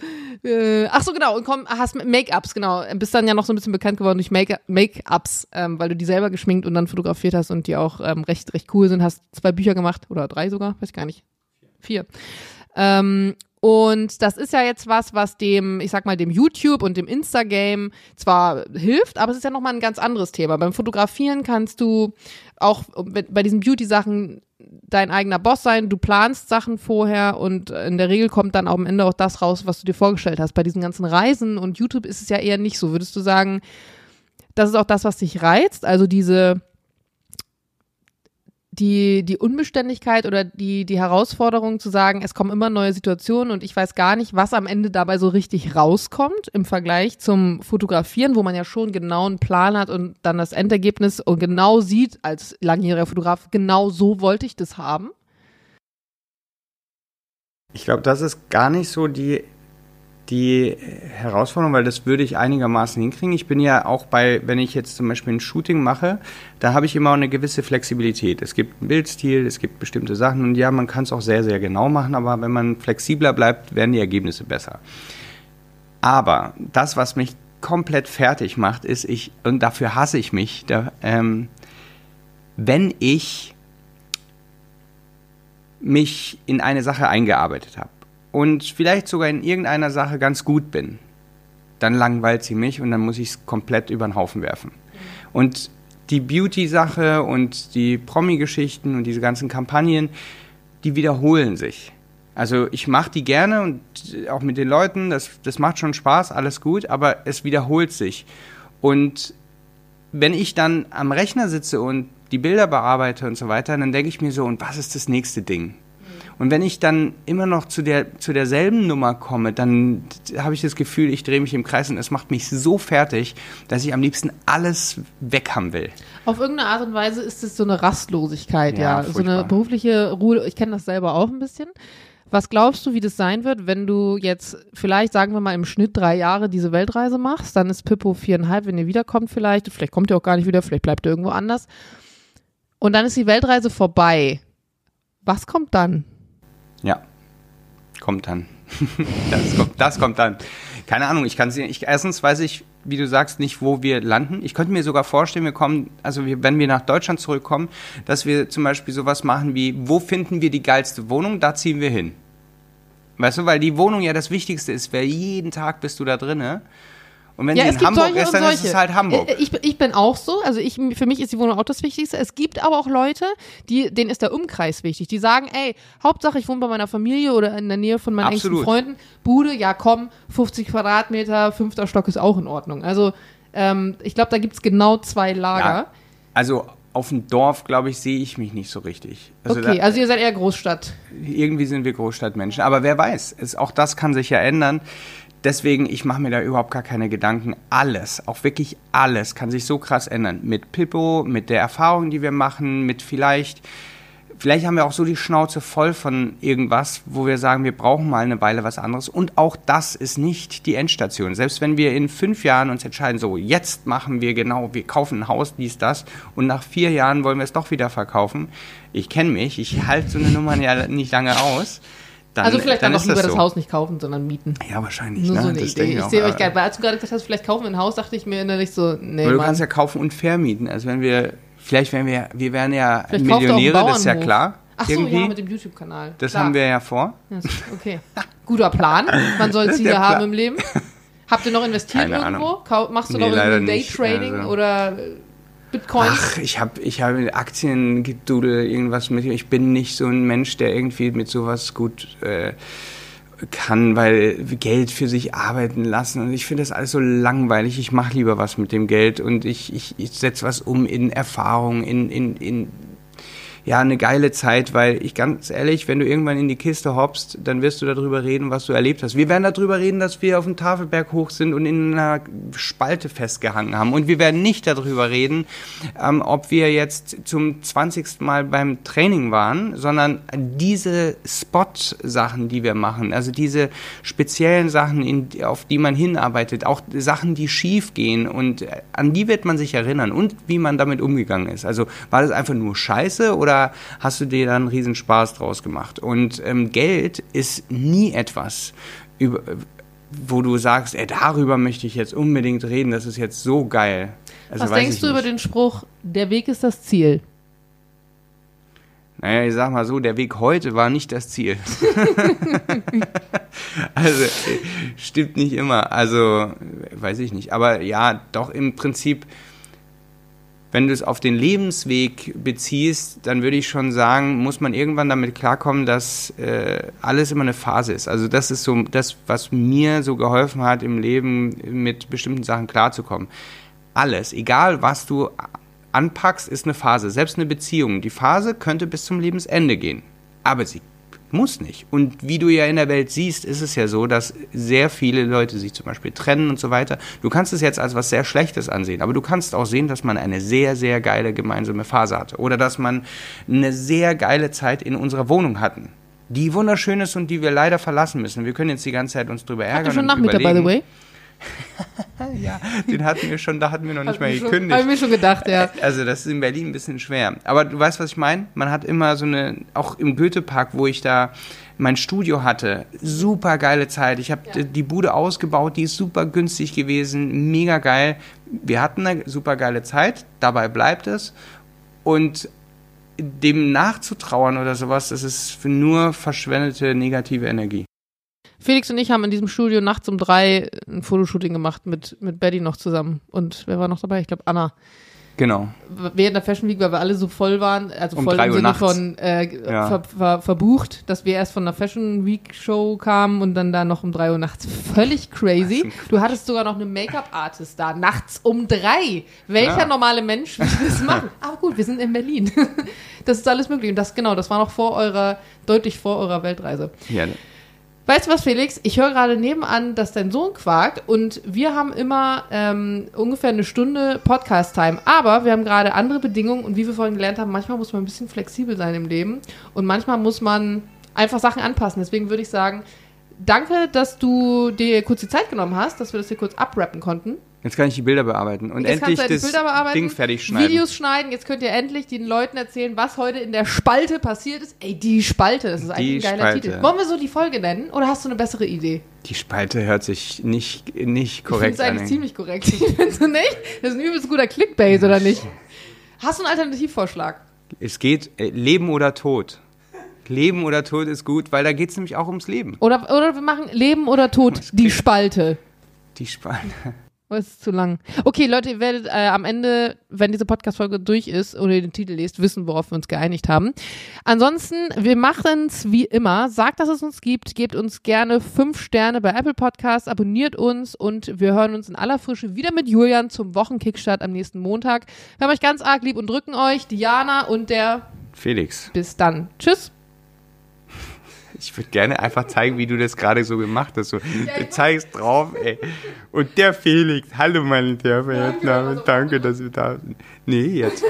Ach so, genau, und hast Make-ups, genau. Bist dann ja noch so ein bisschen bekannt geworden durch Make-ups, weil du die selber geschminkt und dann fotografiert hast und die auch recht cool sind. Hast 2 Bücher gemacht oder 3 sogar, weiß ich gar nicht. 4. Und das ist ja jetzt was dem, ich sag mal, dem YouTube und dem Instagram zwar hilft, aber es ist ja nochmal ein ganz anderes Thema. Beim Fotografieren kannst du auch bei diesen Beauty-Sachen dein eigener Boss sein, du planst Sachen vorher und in der Regel kommt dann am Ende auch das raus, was du dir vorgestellt hast. Bei diesen ganzen Reisen und YouTube ist es ja eher nicht so. Würdest du sagen, das ist auch das, was dich reizt? Also die Unbeständigkeit oder die Herausforderung zu sagen, es kommen immer neue Situationen und ich weiß gar nicht, was am Ende dabei so richtig rauskommt im Vergleich zum Fotografieren, wo man ja schon genau einen Plan hat und dann das Endergebnis und genau sieht, als langjähriger Fotograf, genau so wollte ich das haben. Ich glaube, das ist gar nicht so die Herausforderung, weil das würde ich einigermaßen hinkriegen. Ich bin ja auch wenn ich jetzt zum Beispiel ein Shooting mache, da habe ich immer eine gewisse Flexibilität. Es gibt einen Bildstil, es gibt bestimmte Sachen und ja, man kann es auch sehr, sehr genau machen, aber wenn man flexibler bleibt, werden die Ergebnisse besser. Aber das, was mich komplett fertig macht, ist und dafür hasse ich mich, wenn ich mich in eine Sache eingearbeitet habe. Und vielleicht sogar in irgendeiner Sache ganz gut bin, dann langweilt sie mich und dann muss ich es komplett über den Haufen werfen. Und die Beauty-Sache und die Promi-Geschichten und diese ganzen Kampagnen, die wiederholen sich. Also ich mache die gerne und auch mit den Leuten, das macht schon Spaß, alles gut, aber es wiederholt sich. Und wenn ich dann am Rechner sitze und die Bilder bearbeite und so weiter, dann denke ich mir so, und was ist das nächste Ding? Und wenn ich dann immer noch zu derselben Nummer komme, dann habe ich das Gefühl, ich drehe mich im Kreis und es macht mich so fertig, dass ich am liebsten alles weg haben will. Auf irgendeine Art und Weise ist es so eine Rastlosigkeit, ja. So eine berufliche Ruhe. Ich kenne das selber auch ein bisschen. Was glaubst du, wie das sein wird, wenn du jetzt vielleicht, sagen wir mal, im Schnitt 3 Jahre diese Weltreise machst? Dann ist Pippo 4,5, wenn ihr wiederkommt vielleicht. Vielleicht kommt ihr auch gar nicht wieder, vielleicht bleibt ihr irgendwo anders. Und dann ist die Weltreise vorbei. Was kommt dann? Ja, kommt dann. Das kommt dann. Keine Ahnung, erstens weiß ich, wie du sagst, nicht, wo wir landen. Ich könnte mir sogar vorstellen, wenn wir nach Deutschland zurückkommen, dass wir zum Beispiel sowas machen wie, wo finden wir die geilste Wohnung, da ziehen wir hin. Weißt du, weil die Wohnung ja das Wichtigste ist, weil jeden Tag bist du da drinne. Und wenn sie in Hamburg ist, dann ist es halt Hamburg. Ich bin auch so, für mich ist die Wohnung auch das Wichtigste. Es gibt aber auch Leute, denen ist der Umkreis wichtig. Die sagen, ey, Hauptsache ich wohne bei meiner Familie oder in der Nähe von meinen engsten Freunden. Bude, ja komm, 50 Quadratmeter, 5. Stock ist auch in Ordnung. Also ich glaube, da gibt es genau zwei Lager. Ja, also auf dem Dorf, glaube ich, sehe ich mich nicht so richtig. Also ihr seid eher Großstadt. Irgendwie sind wir Großstadtmenschen. Aber wer weiß, auch das kann sich ja ändern. Deswegen, ich mache mir da überhaupt gar keine Gedanken. Alles, auch wirklich alles, kann sich so krass ändern. Mit Pippo, mit der Erfahrung, die wir machen, mit vielleicht haben wir auch so die Schnauze voll von irgendwas, wo wir sagen, wir brauchen mal eine Weile was anderes. Und auch das ist nicht die Endstation. Selbst wenn wir in 5 Jahren uns entscheiden, so jetzt machen wir genau, wir kaufen ein Haus, dies, das und nach 4 Jahren wollen wir es doch wieder verkaufen. Ich kenne mich, ich halte so eine Nummer ja nicht lange aus. Dann vielleicht lieber das Haus nicht kaufen, sondern mieten. Ja, wahrscheinlich. Nur so eine Idee. Ich sehe euch geil. Weil als du gerade gesagt hast, vielleicht kaufen wir ein Haus, dachte ich mir innerlich so, nee, Mann. Du kannst ja kaufen und vermieten. Also wir wären ja vielleicht Millionäre, das ist ja klar. Ach irgendwie. So, ja, mit dem YouTube-Kanal. Das klar. Haben wir ja vor. Ja, okay, guter Plan. Man soll Ziele haben im Leben. Habt ihr noch investiert irgendwo? Machst du noch irgendwie Daytrading oder Bitcoin? Ach, ich hab Aktien gedudelt, irgendwas mit. Ich bin nicht so ein Mensch, der irgendwie mit sowas gut kann, weil Geld für sich arbeiten lassen. Und ich finde das alles so langweilig. Ich mache lieber was mit dem Geld und ich setze was um in Erfahrung, in eine geile Zeit, weil ich ganz ehrlich, wenn du irgendwann in die Kiste hoppst, dann wirst du darüber reden, was du erlebt hast. Wir werden darüber reden, dass wir auf dem Tafelberg hoch sind und in einer Spalte festgehangen haben. Und wir werden nicht darüber reden, ob wir jetzt zum 20. Mal beim Training waren, sondern diese Spot-Sachen, die wir machen, also diese speziellen Sachen, auf die man hinarbeitet, auch Sachen, die schief gehen und an die wird man sich erinnern und wie man damit umgegangen ist. Also war das einfach nur Scheiße oder hast du dir dann einen riesen Spaß draus gemacht? Und Geld ist nie etwas, wo du sagst, darüber möchte ich jetzt unbedingt reden, das ist jetzt so geil. Also, was denkst du über den Spruch, der Weg ist das Ziel? Naja, ich sag mal so, der Weg heute war nicht das Ziel. Also, stimmt nicht immer. Also, weiß ich nicht. Aber ja, doch im Prinzip... Wenn du es auf den Lebensweg beziehst, dann würde ich schon sagen, muss man irgendwann damit klarkommen, dass alles immer eine Phase ist. Also das ist so das, was mir so geholfen hat im Leben, mit bestimmten Sachen klarzukommen. Alles, egal was du anpackst, ist eine Phase. Selbst eine Beziehung. Die Phase könnte bis zum Lebensende gehen, aber sie muss nicht. Und wie du ja in der Welt siehst, ist es ja so, dass sehr viele Leute sich zum Beispiel trennen und so weiter. Du kannst es jetzt als was sehr Schlechtes ansehen, aber du kannst auch sehen, dass man eine sehr, sehr geile gemeinsame Phase hatte oder dass man eine sehr geile Zeit in unserer Wohnung hatten, die wunderschön ist und die wir leider verlassen müssen. Wir können jetzt die ganze Zeit uns drüber ärgern. Habt ihr schon Nachmittag, by the way? Ja, den hatten wir schon, da hatten wir noch nicht mal gekündigt. Haben wir schon gedacht, ja. Also das ist in Berlin ein bisschen schwer. Aber du weißt, was ich meine? Man hat immer so eine, auch im Goethepark, wo ich da mein Studio hatte, super geile Zeit. Ich habe die Bude ausgebaut, die ist super günstig gewesen, mega geil. Wir hatten eine super geile Zeit, dabei bleibt es. Und dem nachzutrauern oder sowas, das ist nur verschwendete negative Energie. Felix und ich haben in diesem Studio nachts um 3 ein Fotoshooting gemacht mit Betty noch zusammen. Und wer war noch dabei? Ich glaube, Anna. Genau. Während der Fashion Week, weil wir alle so voll waren, also um voll im Sinne von verbucht, dass wir erst von der Fashion Week Show kamen und dann da noch um 3 Uhr nachts. Völlig crazy. Du hattest sogar noch eine Make-up-Artist da, nachts um 3. Welcher normale Mensch würde das machen? Aber gut, wir sind in Berlin. Das ist alles möglich. Und das war noch deutlich vor eurer Weltreise. Ja, ne? Weißt du was, Felix? Ich höre gerade nebenan, dass dein Sohn quakt und wir haben immer ungefähr eine Stunde Podcast-Time. Aber wir haben gerade andere Bedingungen und wie wir vorhin gelernt haben, manchmal muss man ein bisschen flexibel sein im Leben und manchmal muss man einfach Sachen anpassen. Deswegen würde ich sagen, danke, dass du dir kurz die Zeit genommen hast, dass wir das hier kurz abrappen konnten. Jetzt kann ich die Bilder bearbeiten und jetzt endlich das Ding fertig schneiden. Videos schneiden, jetzt könnt ihr endlich den Leuten erzählen, was heute in der Spalte passiert ist. Ey, die Spalte, das ist eigentlich ein geiler Titel. Wollen wir so die Folge nennen oder hast du eine bessere Idee? Die Spalte hört sich nicht korrekt an. Ich finde es eigentlich ziemlich korrekt, findest du nicht? Das ist ein übelst guter Clickbait, oder nicht? Hast du einen Alternativvorschlag? Es geht Leben oder Tod. Leben oder Tod ist gut, weil da geht es nämlich auch ums Leben. Oder wir machen Leben oder Tod, die Spalte. Die Spalte. Das ist zu lang. Okay, Leute, ihr werdet am Ende, wenn diese Podcast-Folge durch ist oder ihr den Titel lest, wissen, worauf wir uns geeinigt haben. Ansonsten, wir machen es wie immer. Sagt, dass es uns gibt. Gebt uns gerne 5 Sterne bei Apple Podcasts. Abonniert uns und wir hören uns in aller Frische wieder mit Julian zum Wochenkickstart am nächsten Montag. Wir haben euch ganz arg lieb und drücken euch. Diana und der Felix. Bis dann. Tschüss. Ich würde gerne einfach zeigen, wie du das gerade so gemacht hast. So, du zeigst drauf, ey. Und der Felix, hallo meine Damen und Herren, danke, dass wir da sind. Nee, jetzt.